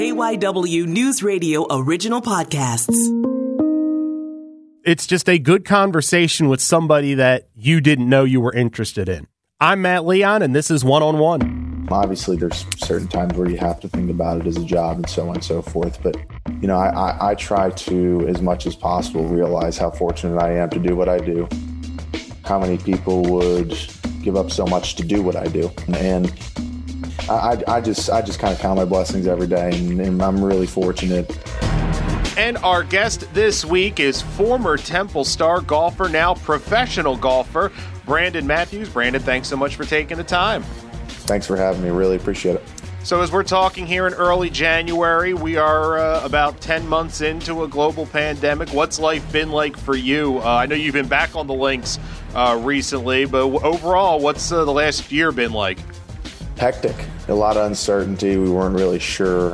KYW News Radio original podcasts. It's just a good conversation with somebody that you didn't know you were interested in. I'm Matt Leon, and this is One on One. Obviously, there's certain times where you have to think about it as a job and so on and so forth. But, you know, I try to, as much as possible, realize how fortunate I am to do what I do. How many people would give up so much to do what I do? And I just kind of count my blessings every day, and I'm really fortunate. And our guest this week is former Temple star golfer, now professional golfer, Brandon Matthews. Brandon, thanks so much for taking the time. Thanks for having me. Really appreciate it. So as we're talking here in early January, we are about 10 months into a global pandemic. What's life been like for you? I know you've been back on the links recently, but overall, what's the last year been like? Hectic. A lot of uncertainty. We weren't really sure.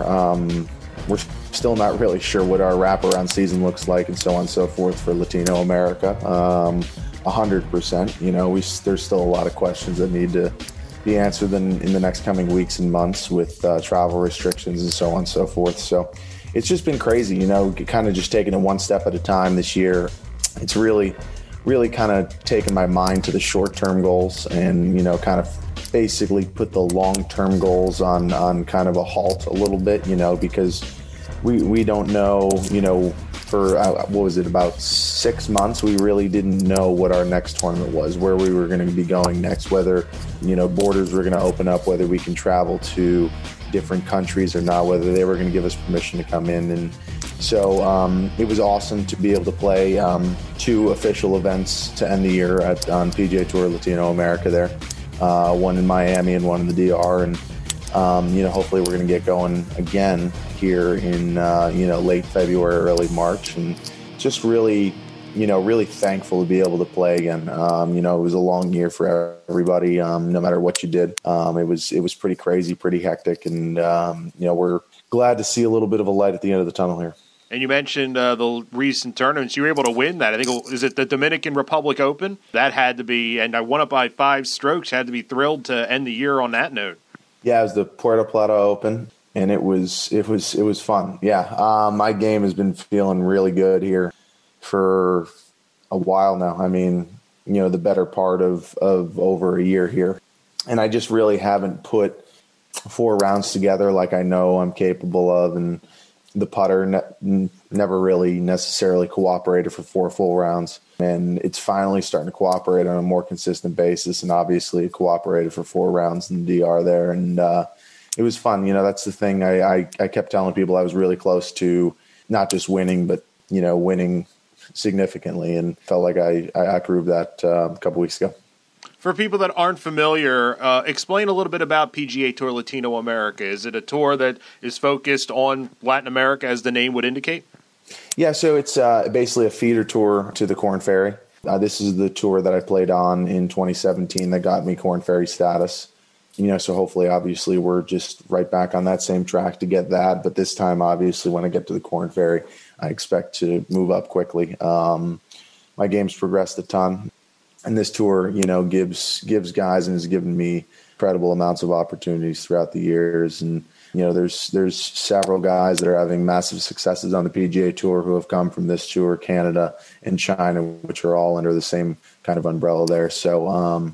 We're still not really sure what our wraparound season looks like and so on and so forth for Latino America. 100%. You know, there's still a lot of questions that need to be answered in the next coming weeks and months with travel restrictions and so on and so forth. So it's just been crazy, you know, kind of just taking it one step at a time this year. It's really kind of taken my mind to the short-term goals and, you know, kind of basically put the long-term goals on kind of a halt a little bit, you know, because we don't know, you know, for about 6 months, we really didn't know what our next tournament was, where we were going to be going next, whether, you know, borders were going to open up, whether we can travel to different countries or not, whether they were going to give us permission to come in. And so it was awesome to be able to play two official events to end the year on PGA Tour Latino America there. One in Miami and one in the DR, and you know, hopefully we're going to get going again here in you know, late February, early March, and just really, you know, really thankful to be able to play again. You know, it was a long year for everybody, no matter what you did. It was pretty crazy, pretty hectic, and you know, we're glad to see a little bit of a light at the end of the tunnel here. And you mentioned the recent tournaments. You were able to win that. I think, is it the Dominican Republic Open? That had to be, and I won it by 5 strokes. Had to be thrilled to end the year on that note. Yeah, it was the Puerto Plata Open, and it was fun. Yeah, my game has been feeling really good here for a while now. I mean, you know, the better part of over a year here, and I just really haven't put 4 rounds together like I know I'm capable of, and the putter never really necessarily cooperated for 4 full rounds. And it's finally starting to cooperate on a more consistent basis. And obviously it cooperated for 4 rounds in the DR there. And it was fun. You know, that's the thing. I kept telling people I was really close to not just winning, but, you know, winning significantly. And felt like I proved that a couple weeks ago. For people that aren't familiar, explain a little bit about PGA Tour Latino America. Is it a tour that is focused on Latin America, as the name would indicate? Yeah, so it's basically a feeder tour to the Korn Ferry. This is the tour that I played on in 2017 that got me Korn Ferry status. You know, so hopefully, obviously, we're just right back on that same track to get that. But this time, obviously, when I get to the Korn Ferry, I expect to move up quickly. My game's progressed a ton. And this tour, you know, gives guys and has given me incredible amounts of opportunities throughout the years. And, you know, there's several guys that are having massive successes on the PGA Tour who have come from this tour, Canada and China, which are all under the same kind of umbrella there. So,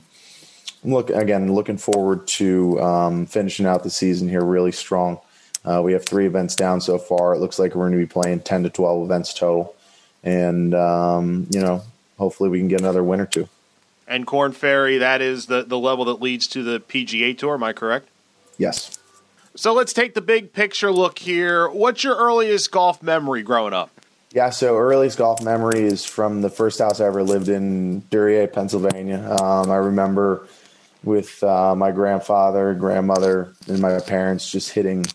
looking forward to finishing out the season here really strong. We have 3 events down so far. It looks like we're going to be playing 10 to 12 events total. And, you know, hopefully we can get another win or two. And Korn Ferry, that is the level that leads to the PGA Tour, am I correct? Yes. So let's take the big picture look here. What's your earliest golf memory growing up? Yeah, so earliest golf memory is from the first house I ever lived in, Duryea, Pennsylvania. I remember with my grandfather, grandmother, and my parents just hitting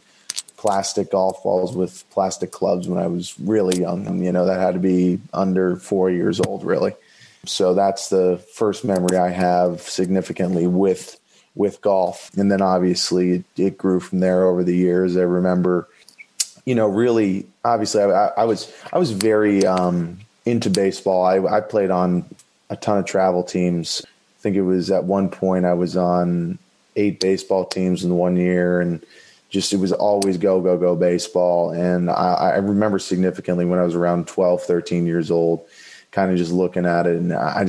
plastic golf balls with plastic clubs when I was really young. And, you know, that had to be under 4 years old, really. So that's the first memory I have significantly with golf. And then obviously it grew from there over the years. I remember, you know, really, obviously I was very into baseball. I played on a ton of travel teams. I think it was at one point I was on 8 baseball teams in 1 year, and just, it was always go, go, go baseball. And I remember significantly when I was around 12, 13 years old, kind of just looking at it. And I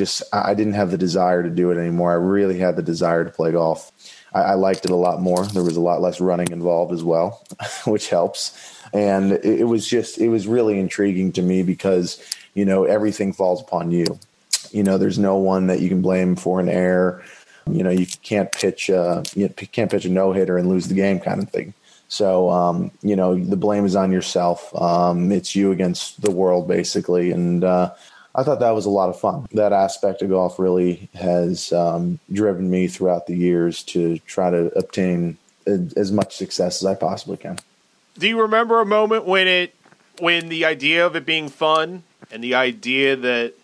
didn't have the desire to do it anymore. I really had the desire to play golf. I liked it a lot more. There was a lot less running involved as well, which helps. And it was really intriguing to me because, you know, everything falls upon you. You know, there's no one that you can blame for an error. You know, you can't pitch a no-hitter and lose the game kind of thing. So, you know, the blame is on yourself. It's you against the world, basically. And I thought that was a lot of fun. That aspect of golf really has driven me throughout the years to try to obtain as much success as I possibly can. Do you remember a moment when the idea of it being fun and the idea that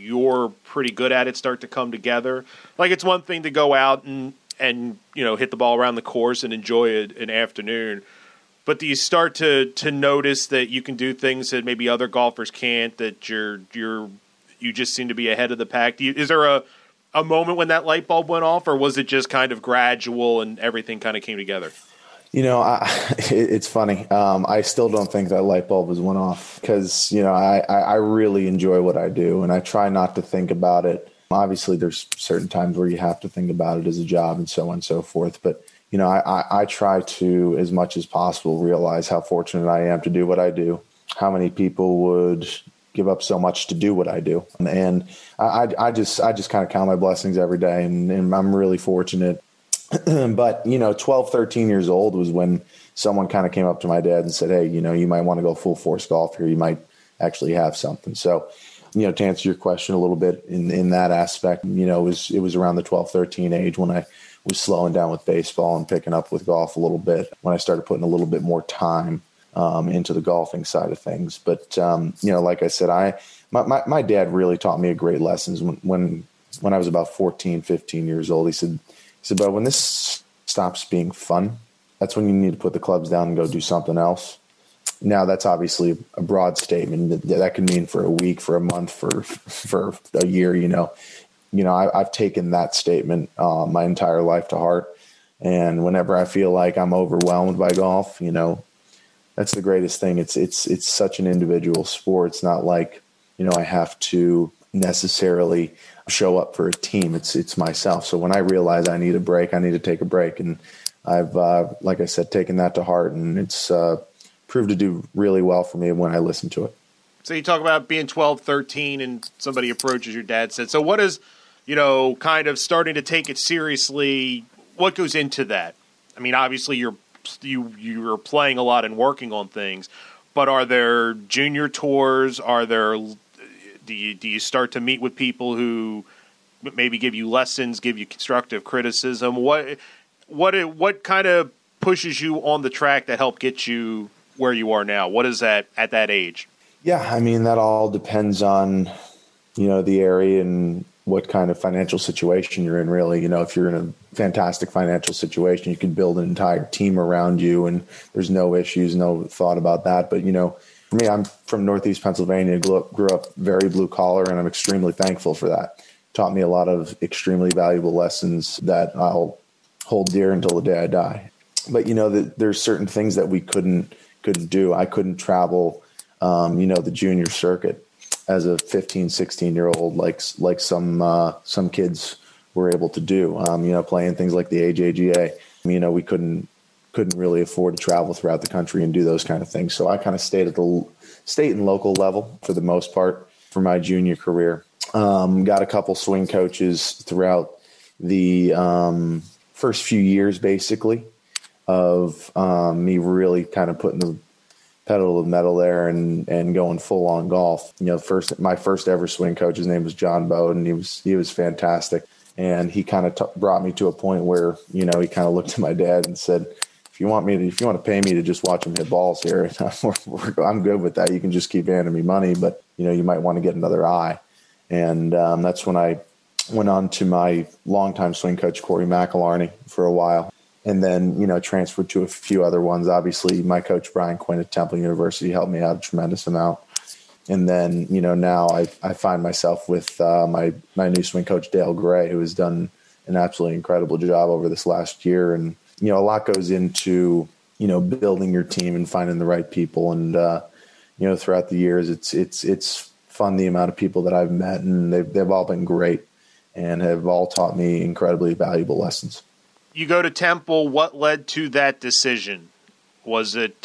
you're pretty good at it start to come together? Like, it's one thing to go out and you know, hit the ball around the course and enjoy an afternoon, but do you start to notice that you can do things that maybe other golfers can't, that you just seem to be ahead of the pack? Is there a moment when that light bulb went off, or was it just kind of gradual and everything kind of came together? You know, it's funny. I still don't think that light bulb has went off because, you know, I really enjoy what I do and I try not to think about it. Obviously, there's certain times where you have to think about it as a job and so on and so forth. But, you know, I try to, as much as possible, realize how fortunate I am to do what I do, how many people would give up so much to do what I do. And I just kind of count my blessings every day, and I'm really fortunate. But, you know, 12, 13 years old was when someone kind of came up to my dad and said, hey, you know, you might want to go full force golf here. You might actually have something. So, you know, to answer your question a little bit in that aspect, you know, it was around the 12, 13 age when I was slowing down with baseball and picking up with golf a little bit, when I started putting a little bit more time into the golfing side of things. But, you know, like I said, my dad really taught me a great lessons when I was about 14, 15 years old. He said, but when this stops being fun, that's when you need to put the clubs down and go do something else. Now, that's obviously a broad statement. That could mean for a week, for a month, for a year, you know. You know, I've taken that statement my entire life to heart. And whenever I feel like I'm overwhelmed by golf, you know, that's the greatest thing. It's such an individual sport. It's not like, you know, I have to necessarily show up for a team. It's myself. So when I realize I need a break, I need to take a break. And I've, like I said, taken that to heart, and it's proved to do really well for me when I listen to it. So you talk about being 12, 13 and somebody approaches your dad said, so what is, you know, kind of starting to take it seriously? What goes into that? I mean, obviously you're playing a lot and working on things, but are there junior tours? Are there, Do you start to meet with people who maybe give you lessons, give you constructive criticism? What kind of pushes you on the track that help get you where you are now? What is that at that age? Yeah, I mean, that all depends on, you know, the area and what kind of financial situation you're in, really. You know, if you're in a fantastic financial situation, you can build an entire team around you and there's no issues, no thought about that. But, you know, for me, I'm from Northeast Pennsylvania, grew up very blue collar, and I'm extremely thankful for that. Taught me a lot of extremely valuable lessons that I'll hold dear until the day I die. But, you know, there's certain things that we couldn't do. I couldn't travel, you know, the junior circuit as a 15, 16-year-old like some kids were able to do, you know, playing things like the AJGA. You know, we couldn't really afford to travel throughout the country and do those kind of things. So I kind of stayed at the state and local level for the most part for my junior career. Got a couple swing coaches throughout the first few years, basically, of me really kind of putting the pedal to the metal there and going full on golf. You know, my first ever swing coach, his name was John Bowden. He was fantastic. And he kind of brought me to a point where, you know, he kind of looked at my dad and said, if you want to pay me to just watch him hit balls here, I'm good with that. You can just keep handing me money, but, you know, you might want to get another eye. And that's when I went on to my longtime swing coach, Corey McIlarney, for a while, and then, you know, transferred to a few other ones. Obviously, my coach, Brian Quinn at Temple University, helped me out a tremendous amount. And then, you know, now I find myself with my new swing coach, Dale Gray, who has done an absolutely incredible job over this last year. And, you know, a lot goes into you know, building your team and finding the right people. And, you know, throughout the years, it's fun, the amount of people that I've met, and they've all been great and have all taught me incredibly valuable lessons. You go to Temple. What led to that decision? Was it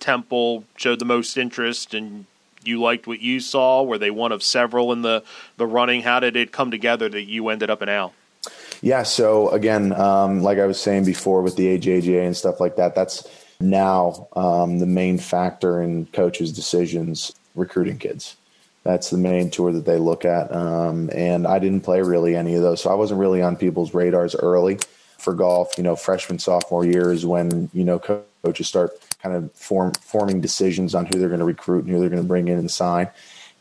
Temple showed the most interest and you liked what you saw? Were they one of several in the running? How did it come together that you ended up in Al? Yeah, so again, like I was saying before with the AJGA and stuff like that, that's now the main factor in coaches' decisions, recruiting kids. That's the main tour that they look at. And I didn't play really any of those, so I wasn't really on people's radars early for golf. You know, freshman, sophomore years when, you know, coaches start kind of forming decisions on who they're going to recruit and who they're going to bring in and sign.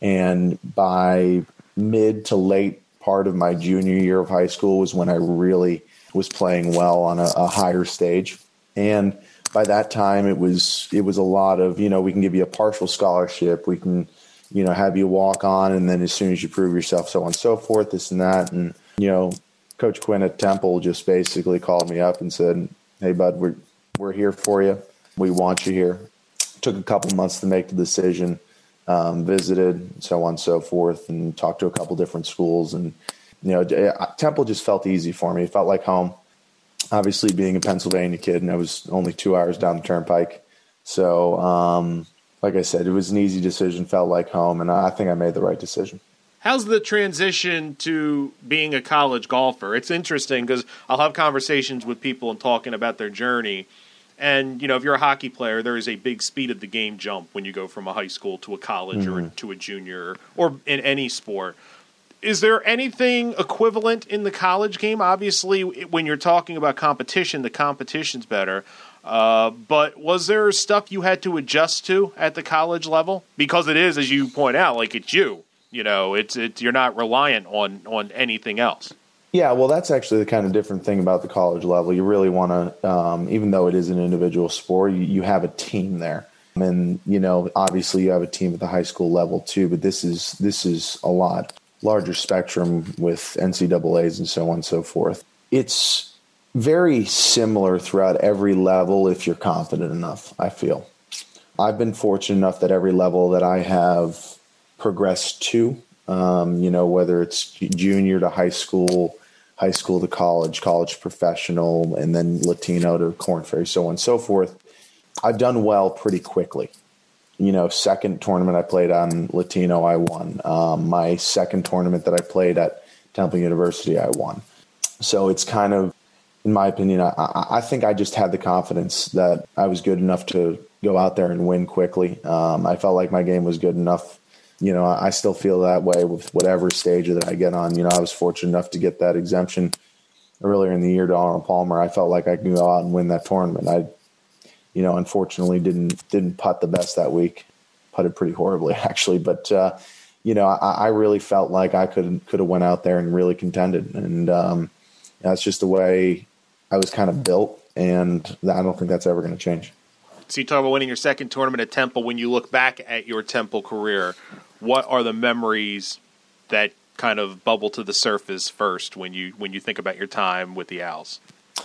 And by mid to late part of my junior year of high school was when I really was playing well on a higher stage. And by that time it was a lot of, you know, we can give you a partial scholarship. We can, you know, have you walk on. And then as soon as you prove yourself, so on and so forth, this and that. And, you know, Coach Quinn at Temple just basically called me up and said, "Hey bud, we're here for you. We want you here." Took a couple months to make the decision, visited, so on and so forth, and talked to a couple different schools. And, you know, Temple just felt easy for me. It felt like home. Obviously, being a Pennsylvania kid, and I was only 2 hours down the turnpike. So, like I said, it was an easy decision, felt like home, and I think I made the right decision. How's the transition to being a college golfer? It's interesting because I'll have conversations with people and talking about their journey. And, you know, if you're a hockey player, there is a big speed of the game jump when you go from a high school to a college or to a junior or in any sport. Is there anything equivalent in the college game? Obviously, when you're talking about competition, the competition's better. But was there stuff you had to adjust to at the college level? Because it is, as you point out, like it's you. You know, it's you're not reliant on anything else. Yeah, well, that's actually the kind of different thing about the college level. You really want to, even though it is an individual sport, you have a team there. And, you know, obviously you have a team at the high school level too, but this is a lot larger spectrum with NCAAs and so on and so forth. It's very similar throughout every level if you're confident enough, I feel. I've been fortunate enough that every level that I have progressed to, you know, whether it's junior to high school to college, college professional, and then Latino to Korn Ferry, so on and so forth. I've done well pretty quickly. You know, second tournament I played on Latino, I won. My second tournament that I played at Temple University, I won. So it's kind of, in my opinion, I think I just had the confidence that I was good enough to go out there and win quickly. I felt like my game was good enough. You know, I still feel that way with whatever stage that I get on. You know, I was fortunate enough to get that exemption earlier in the year to Arnold Palmer. I felt like I could go out and win that tournament. I, you know, unfortunately didn't putt the best that week. Putted pretty horribly, actually. But, you know, I really felt like I could have went out there and really contended. And that's just the way I was kind of built. And I don't think that's ever going to change. So you talk about winning your second tournament at Temple. When you look back at your Temple career, what are the memories that kind of bubble to the surface first when you think about your time with the Owls?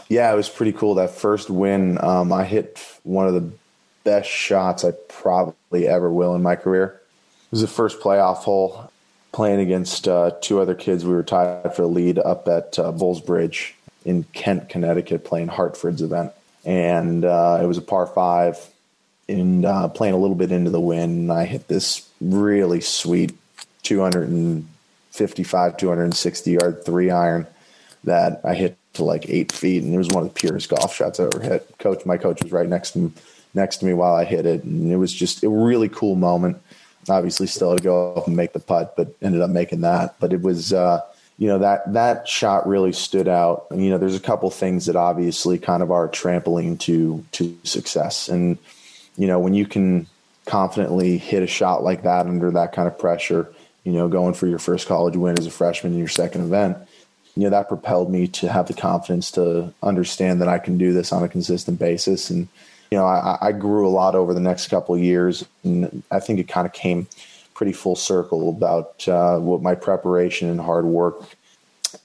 Yeah, it was pretty cool. That first win, I hit one of the best shots I probably ever will in my career. It was the first playoff hole, playing against two other kids. We were tied for the lead up at Bulls Bridge in Kent, Connecticut, playing Hartford's event. And it was a par five, and playing a little bit into the wind. I hit this really sweet 255, 260-yard three iron that I hit to like 8 feet, and it was one of the purest golf shots I ever hit. My coach was right next to me while I hit it, and it was just a really cool moment. Obviously, still had to go up and make the putt, but ended up making that. But it was, you know, that shot really stood out. And, you know, there's a couple things that obviously kind of are trampoline to success. And, you know, when you can confidently hit a shot like that under that kind of pressure, you know, going for your first college win as a freshman in your second event, you know, that propelled me to have the confidence to understand that I can do this on a consistent basis. And, you know, I grew a lot over the next couple of years. And I think it kind of came pretty full circle about what my preparation and hard work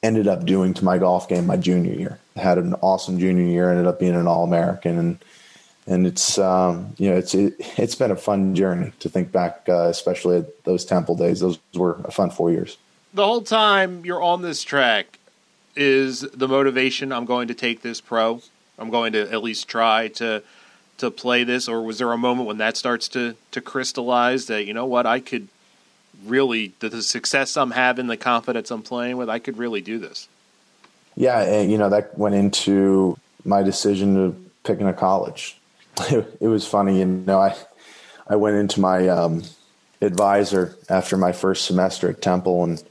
ended up doing to my golf game my junior year. I had an awesome junior year, ended up being an All-American, and And it's, you know, it's been a fun journey to think back, especially at those Temple days. Those were a fun 4 years. The whole time you're on this track is the motivation, I'm going to take this pro. I'm going to at least try to play this. Or was there a moment when that starts to crystallize that, you know what, I could really, the success I'm having, the confidence I'm playing with, I could really do this? Yeah, and, you know, that went into my decision of picking a college. It was funny, you know, I went into my advisor after my first semester at Temple, and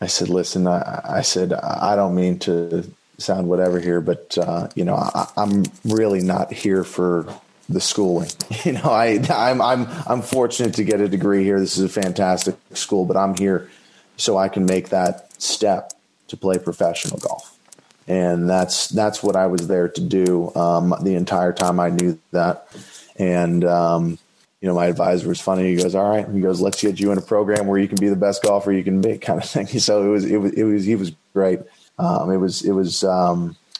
I said, listen, I said, I don't mean to sound whatever here, but, you know, I'm really not here for the schooling. You know, I'm fortunate to get a degree here. This is a fantastic school, but I'm here so I can make that step to play professional golf. And that's what I was there to do. The entire time I knew that. And, you know, my advisor was funny. He goes, all right. He goes, let's get you in a program where you can be the best golfer you can be, kind of thing. So he was great. It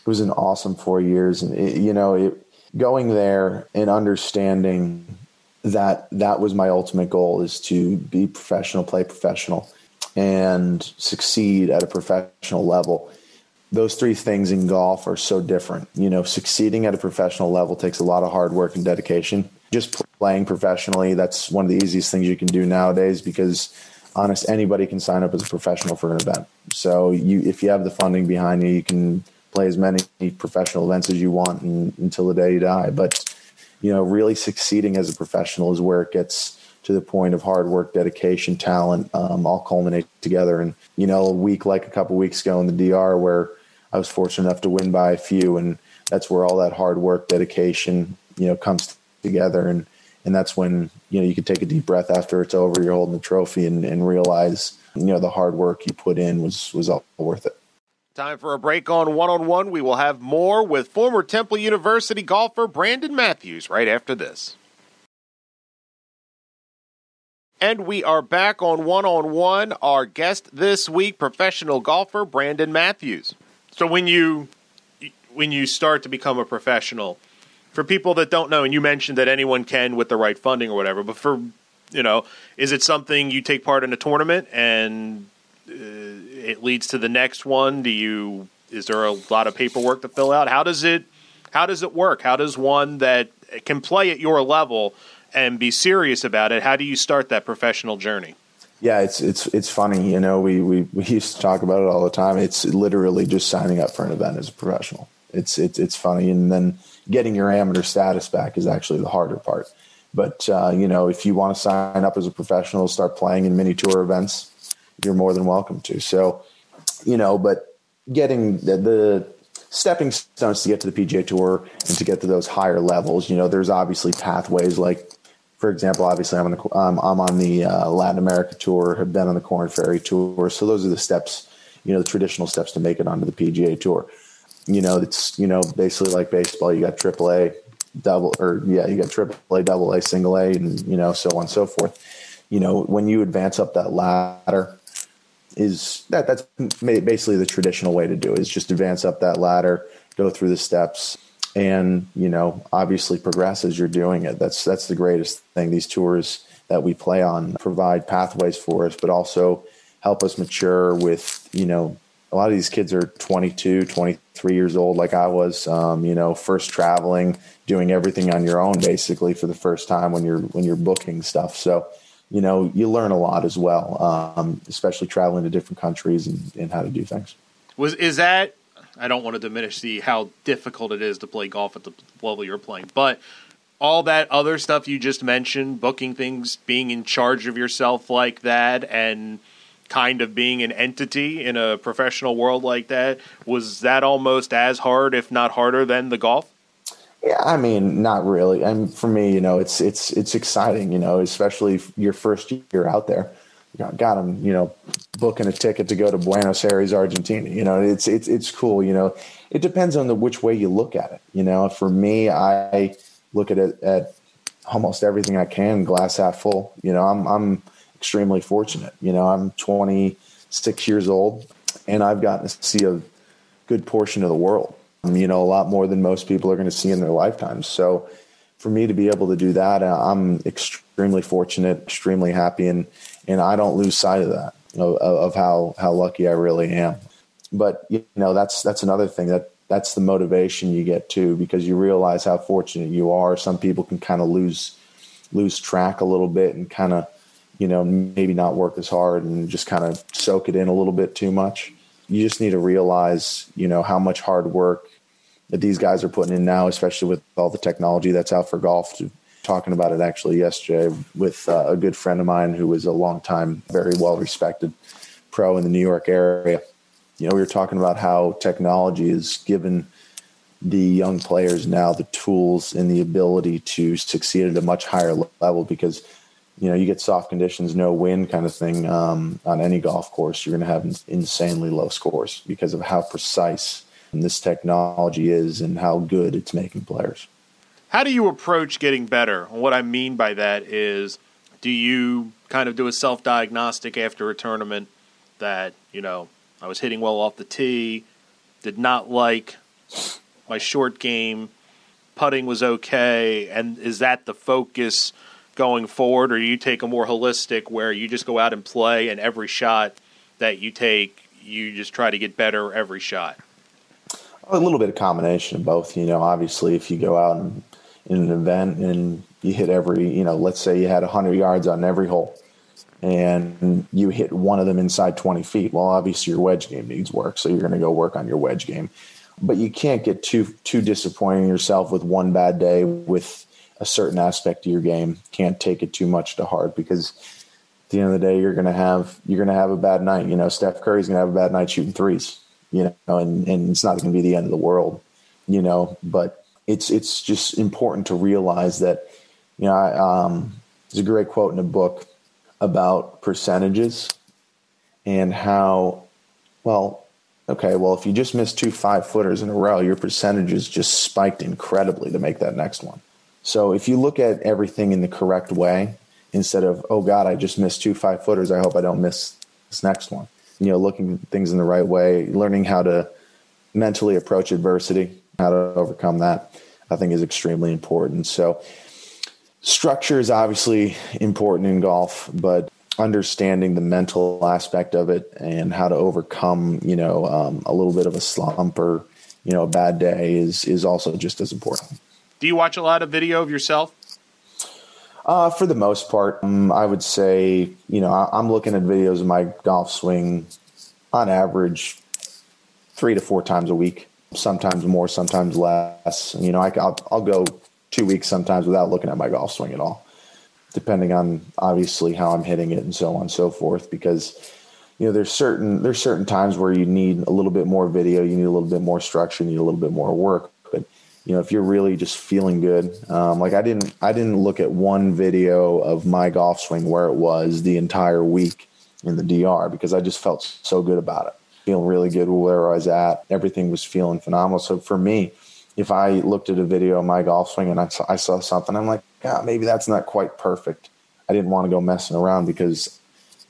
was an awesome 4 years. And going there and understanding that was my ultimate goal, is to be professional, play professional, and succeed at a professional level. Those three things in golf are so different. You know, succeeding at a professional level takes a lot of hard work and dedication. Just playing professionally, that's one of the easiest things you can do nowadays, because, honest, anybody can sign up as a professional for an event. So if you have the funding behind you, you can play as many professional events as you want until the day you die. But, you know, really succeeding as a professional is where it gets to the point of hard work, dedication, talent, all culminate together. And, you know, a couple weeks ago in the DR, where I was fortunate enough to win by a few, and that's where all that hard work, dedication, you know, comes together. And that's when, you know, you can take a deep breath after it's over, you're holding the trophy, and realize, you know, the hard work you put in was all worth it. Time for a break on One-on-One. We will have more with former Temple University golfer Brandon Matthews right after this. And we are back on One-on-One. Our guest this week, professional golfer Brandon Matthews. So when you start to become a professional, for people that don't know, and you mentioned that anyone can with the right funding or whatever, but for, you know, is it something you take part in a tournament and it leads to the next one? Is there a lot of paperwork to fill out? How does it work? How does one that can play at your level and be serious about it, how do you start that professional journey? Yeah, it's funny. You know, we used to talk about it all the time. It's literally just signing up for an event as a professional. It's funny. And then getting your amateur status back is actually the harder part. But, you know, if you want to sign up as a professional, start playing in mini tour events, you're more than welcome to. So, you know, but getting the stepping stones to get to the PGA Tour and to get to those higher levels, you know, there's obviously pathways. Like, for example, obviously I'm on the Latin America tour, have been on the Korn Ferry tour. So those are the steps, you know, the traditional steps to make it onto the PGA Tour. You know, it's, you know, basically like baseball, you got AAA, AA, Single A, and, you know, so on and so forth. You know, when you advance up that ladder, is that's basically the traditional way to do it, is just advance up that ladder, go through the steps, and, you know, obviously progress as you're doing it. That's the greatest thing. These tours that we play on provide pathways for us, but also help us mature with, you know, a lot of these kids are 22, 23 years old, like I was, you know, first traveling, doing everything on your own, basically, for the first time when you're booking stuff. So, you know, you learn a lot as well, especially traveling to different countries and how to do things. I don't want to diminish how difficult it is to play golf at the level you're playing, but all that other stuff you just mentioned, booking things, being in charge of yourself like that, and kind of being an entity in a professional world like that, was that almost as hard, if not harder, than the golf? Yeah, I mean, not really. And for me, you know, it's exciting, you know, especially your first year out there. Got them, you know, booking a ticket to go to Buenos Aires, Argentina. You know, it's cool. You know, it depends on which way you look at it. You know, for me, I look at it at almost everything I can, glass half full. You know, I'm extremely fortunate. You know, I'm 26 years old, and I've gotten to see a good portion of the world. You know, a lot more than most people are going to see in their lifetimes. So for me to be able to do that, I'm extremely fortunate, extremely happy, and I don't lose sight of that, of how lucky I really am. But that's another thing that's the motivation you get too, because you realize how fortunate you are. Some people can kind of lose track a little bit and kind of, maybe not work as hard and just kind of soak it in a little bit too much. You just need to realize, how much hard work that these guys are putting in now, especially with all the technology that's out for golf. Talking about it actually yesterday with a good friend of mine who was a long time, very well-respected pro in the New York area. We were talking about how technology has given the young players now the tools and the ability to succeed at a much higher level because, you get soft conditions, no wind kind of thing on any golf course. You're going to have insanely low scores because of how precise this technology is and how good it's making players. How do you approach getting better? And what I mean by that is, do you kind of do a self-diagnostic after a tournament that, I was hitting well off the tee, did not like my short game, putting was okay, and is that the focus going forward, or do you take a more holistic where you just go out and play and every shot that you take, you just try to get better every shot? A little bit of combination of both. Obviously if you go out and, in an event and you hit every, let's say you had 100 yards on every hole, and you hit one of them inside 20 feet. Well, obviously your wedge game needs work, so you're going to go work on your wedge game. But you can't get too disappointing yourself with one bad day with a certain aspect of your game. Can't take it too much to heart because at the end of the day, you're going to have a bad night. Steph Curry's going to have a bad night shooting threes. And it's not going to be the end of the world. But it's just important to realize that. There's a great quote in a book about percentages and how, if you just miss 2 5-footers in a row, your percentages just spiked incredibly to make that next one. So if you look at everything in the correct way, instead of, oh God, I just missed 2 5-footers, I hope I don't miss this next one. Looking at things in the right way, learning how to mentally approach adversity, how to overcome that, I think is extremely important. So structure is obviously important in golf, but understanding the mental aspect of it and how to overcome, a little bit of a slump or, a bad day is also just as important. Do you watch a lot of video of yourself? For the most part, I would say, I'm looking at videos of my golf swing on average 3 to 4 times a week, sometimes more, sometimes less. I'll go 2 weeks sometimes without looking at my golf swing at all, depending on obviously how I'm hitting it and so on and so forth, because there's certain times where you need a little bit more video, you need a little bit more structure, you need a little bit more work. But if you're really just feeling good, like I didn't look at one video of my golf swing where it was the entire week in the DR because I just felt so good about it, feeling really good where I was at, everything was feeling phenomenal. So for me, if I looked at a video of my golf swing and I saw something, I'm like, God, maybe that's not quite perfect. I didn't want to go messing around because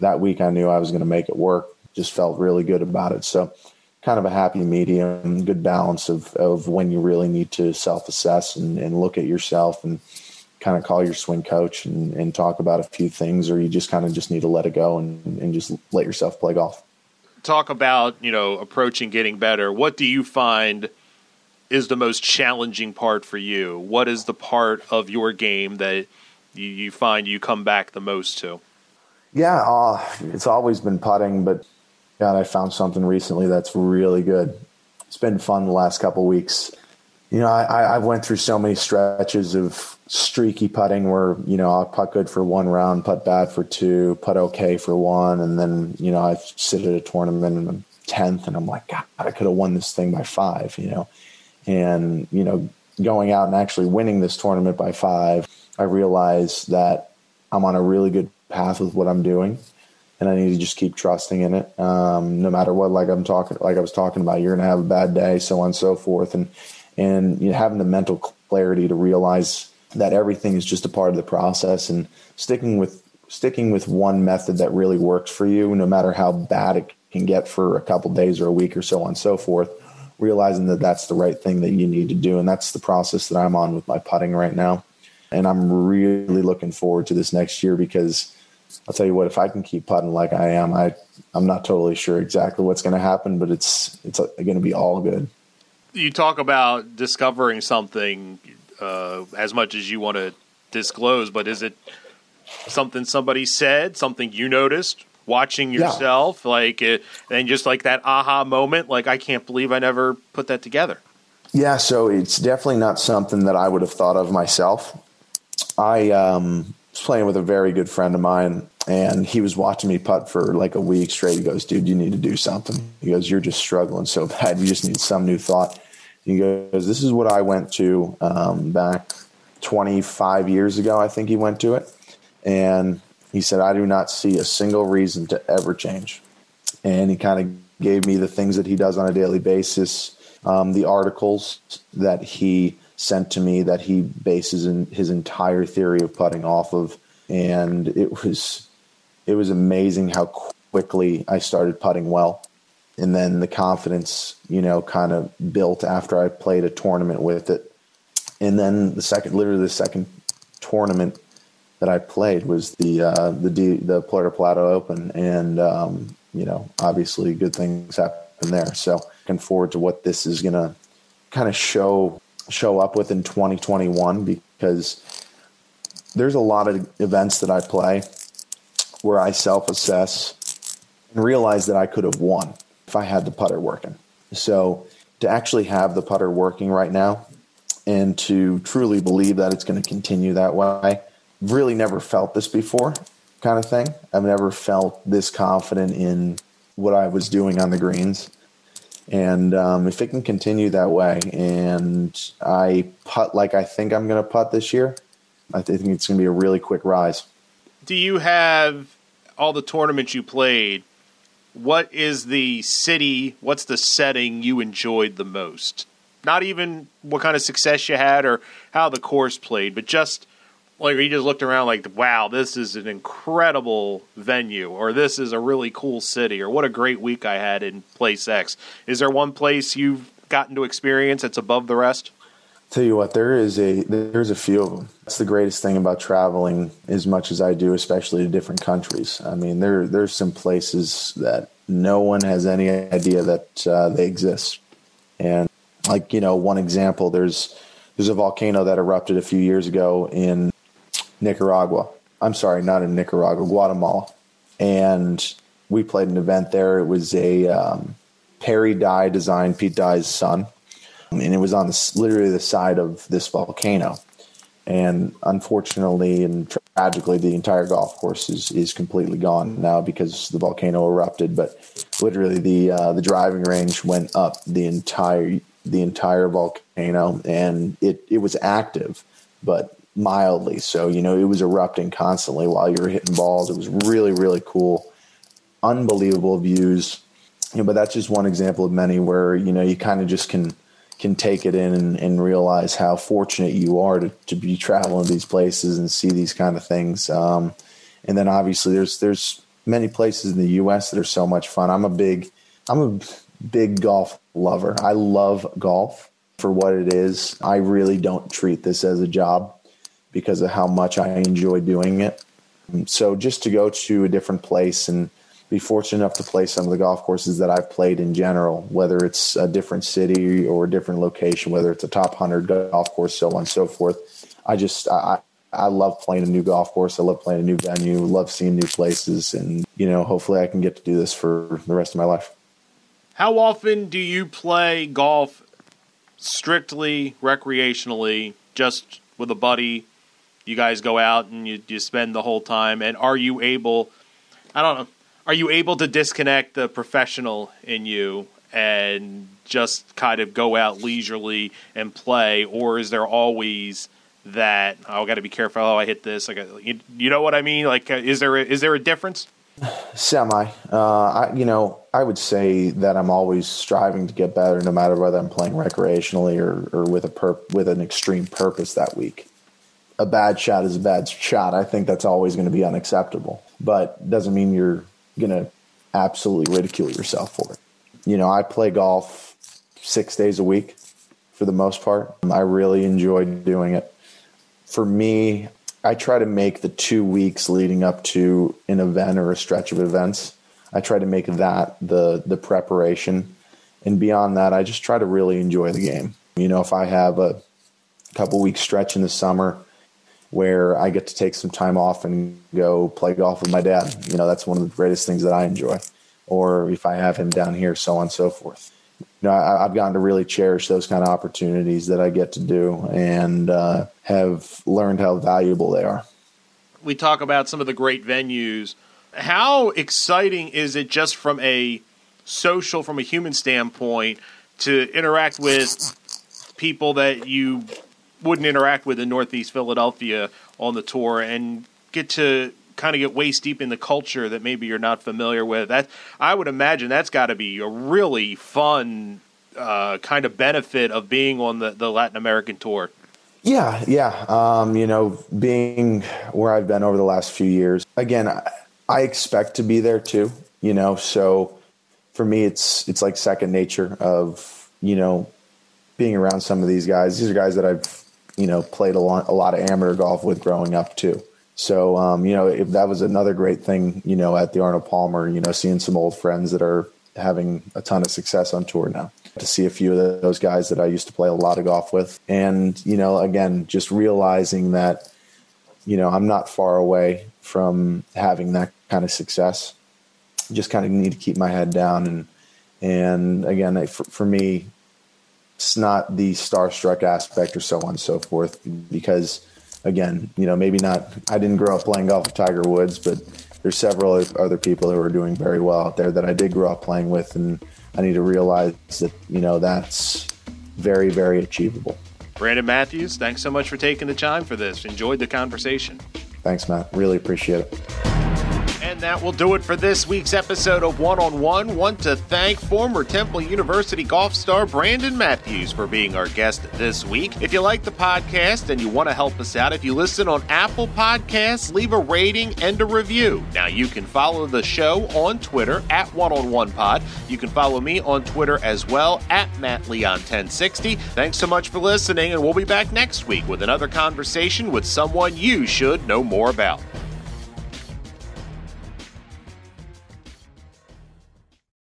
that week I knew I was going to make it work. Just felt really good about it. So kind of a happy medium, good balance of when you really need to self-assess and look at yourself and kind of call your swing coach and talk about a few things, or you just kind of just need to let it go and just let yourself play golf. Talk about, approaching getting better. What do you find is the most challenging part for you? What is the part of your game that you find you come back the most to? Yeah, it's always been putting, but God, I found something recently that's really good. It's been fun the last couple of weeks. I went through so many stretches of streaky putting where, I'll putt good for one round, putt bad for two, putt okay for one, and then, I sit at a tournament and I'm 10th and I'm like, God, I could have won this thing by 5, And, going out and actually winning this tournament by 5, I realized that I'm on a really good path with what I'm doing and I need to just keep trusting in it. No matter what, like I was talking about, you're going to have a bad day, so on and so forth. And having the mental clarity to realize that everything is just a part of the process and sticking with one method that really works for you, no matter how bad it can get for a couple days or a week or so on and so forth. Realizing that that's the right thing that you need to do. And that's the process that I'm on with my putting right now. And I'm really looking forward to this next year because I'll tell you what, if I can keep putting like I am, I'm not totally sure exactly what's going to happen, but it's going to be all good. You talk about discovering something as much as you want to disclose, but is it something somebody said, something you noticed watching yourself, like it, and just like that aha moment, like I can't believe I never put that together? Yeah, so it's definitely not something that I would have thought of myself. I was playing with a very good friend of mine, and he was watching me putt for like a week straight. He goes, dude, you need to do something. He goes, you're just struggling so bad. You just need some new thought. He goes, this is what I went to back 25 years ago, I think he went to it. And he said, I do not see a single reason to ever change. And he kind of gave me the things that he does on a daily basis, the articles that he sent to me that he bases in his entire theory of putting off of. And it was amazing how quickly I started putting well. And then the confidence, kind of built after I played a tournament with it. And then the second tournament that I played was the Puerto Plata Open, and obviously good things happen there. So looking forward to what this is going to kind of show up with in 2021, because there's a lot of events that I play where I self-assess and realize that I could have won if I had the putter working. So to actually have the putter working right now and to truly believe that it's going to continue that way, really never felt this before kind of thing. I've never felt this confident in what I was doing on the greens. And if it can continue that way and I putt like I think I'm going to putt this year, I think it's going to be a really quick rise. Do you have all the tournaments you played? What is the city? What's the setting you enjoyed the most? Not even what kind of success you had or how the course played, but just like you just looked around like, wow, this is an incredible venue, or this is a really cool city, or what a great week I had in place X. Is there one place you've gotten to experience that's above the rest? Tell you what, there's a few of them. That's the greatest thing about traveling as much as I do, especially to different countries. I mean, there's some places that no one has any idea that they exist. And like, one example, there's a volcano that erupted a few years ago in Nicaragua. I'm sorry, not in Nicaragua, Guatemala. And we played an event there. It was a Perry Dye design, Pete Dye's son. And it was on literally the side of this volcano. And unfortunately and tragically, the entire golf course is completely gone now because the volcano erupted. But literally the driving range went up the entire volcano, and it was active, but mildly. So, it was erupting constantly while you were hitting balls. It was really, really cool, unbelievable views. But that's just one example of many where, you kind of just can take it in and realize how fortunate you are to be traveling to these places and see these kind of things. And then obviously there's many places in the US that are so much fun. I'm a big golf lover. I love golf for what it is. I really don't treat this as a job because of how much I enjoy doing it. So just to go to a different place and be fortunate enough to play some of the golf courses that I've played in general, whether it's a different city or a different location, whether it's a top 100 golf course, so on and so forth. I love playing a new golf course. I love playing a new venue, love seeing new places. And, hopefully I can get to do this for the rest of my life. How often do you play golf strictly recreationally, just with a buddy? You guys go out and you spend the whole time. And are you able to disconnect the professional in you and just kind of go out leisurely and play? Or is there always that, oh, I got to be careful. Oh, I hit this. You know what I mean? Like, is there a difference? Semi. I would say that I'm always striving to get better, no matter whether I'm playing recreationally or with an extreme purpose that week. A bad shot is a bad shot. I think that's always going to be unacceptable, but doesn't mean you're going to absolutely ridicule yourself for it. I play golf 6 days a week for the most part. I really enjoy doing it. for me, I try to make the 2 weeks leading up to an event or a stretch of events. I try to make that the preparation. And beyond that, I just try to really enjoy the game. You know, if I have a couple weeks stretch in the summer where I get to take some time off and go play golf with my dad, you know, that's one of the greatest things that I enjoy. Or if I have him down here, so on and so forth. You know, I've gotten to really cherish those kind of opportunities that I get to do, and have learned how valuable they are. We talk about some of the great venues. How exciting is it just from a social, from a human standpoint, to interact with people that you wouldn't interact with in Northeast Philadelphia on the tour, and get to kind of get waist deep in the culture that maybe you're not familiar with? That, I would imagine, that's got to be a really fun kind of benefit of being on the Latin American tour. Yeah. You know, being where I've been over the last few years, again, I expect to be there too, you know, so for me, it's like second nature of, you know, being around some of these guys. These are guys that I've, you know, played a lot of amateur golf with growing up too. So, you know, if that was another great thing, you know, at the Arnold Palmer, you know, seeing some old friends that are having a ton of success on tour now, to see a few of those guys that I used to play a lot of golf with. And, you know, again, just realizing that, you know, I'm not far away from having that kind of success. Just kind of need to keep my head down. And again, for me, it's not the starstruck aspect or so on and so forth, because again, you know, maybe not, I didn't grow up playing golf with Tiger Woods, but there's several other people who are doing very well out there that I did grow up playing with. And I need to realize that, you know, that's very, very achievable. Brandon Matthews, thanks so much for taking the time for this. Enjoyed the conversation. Thanks, Matt. Really appreciate it. And that will do it for this week's episode of One on One. Want to thank former Temple University golf star Brandon Matthews for being our guest this week. If you like the podcast and you want to help us out, if you listen on Apple Podcasts, leave a rating and a review. Now, you can follow the show on Twitter at One on One Pod. You can follow me on Twitter as well at MattLeon1060. Thanks so much for listening, and we'll be back next week with another conversation with someone you should know more about.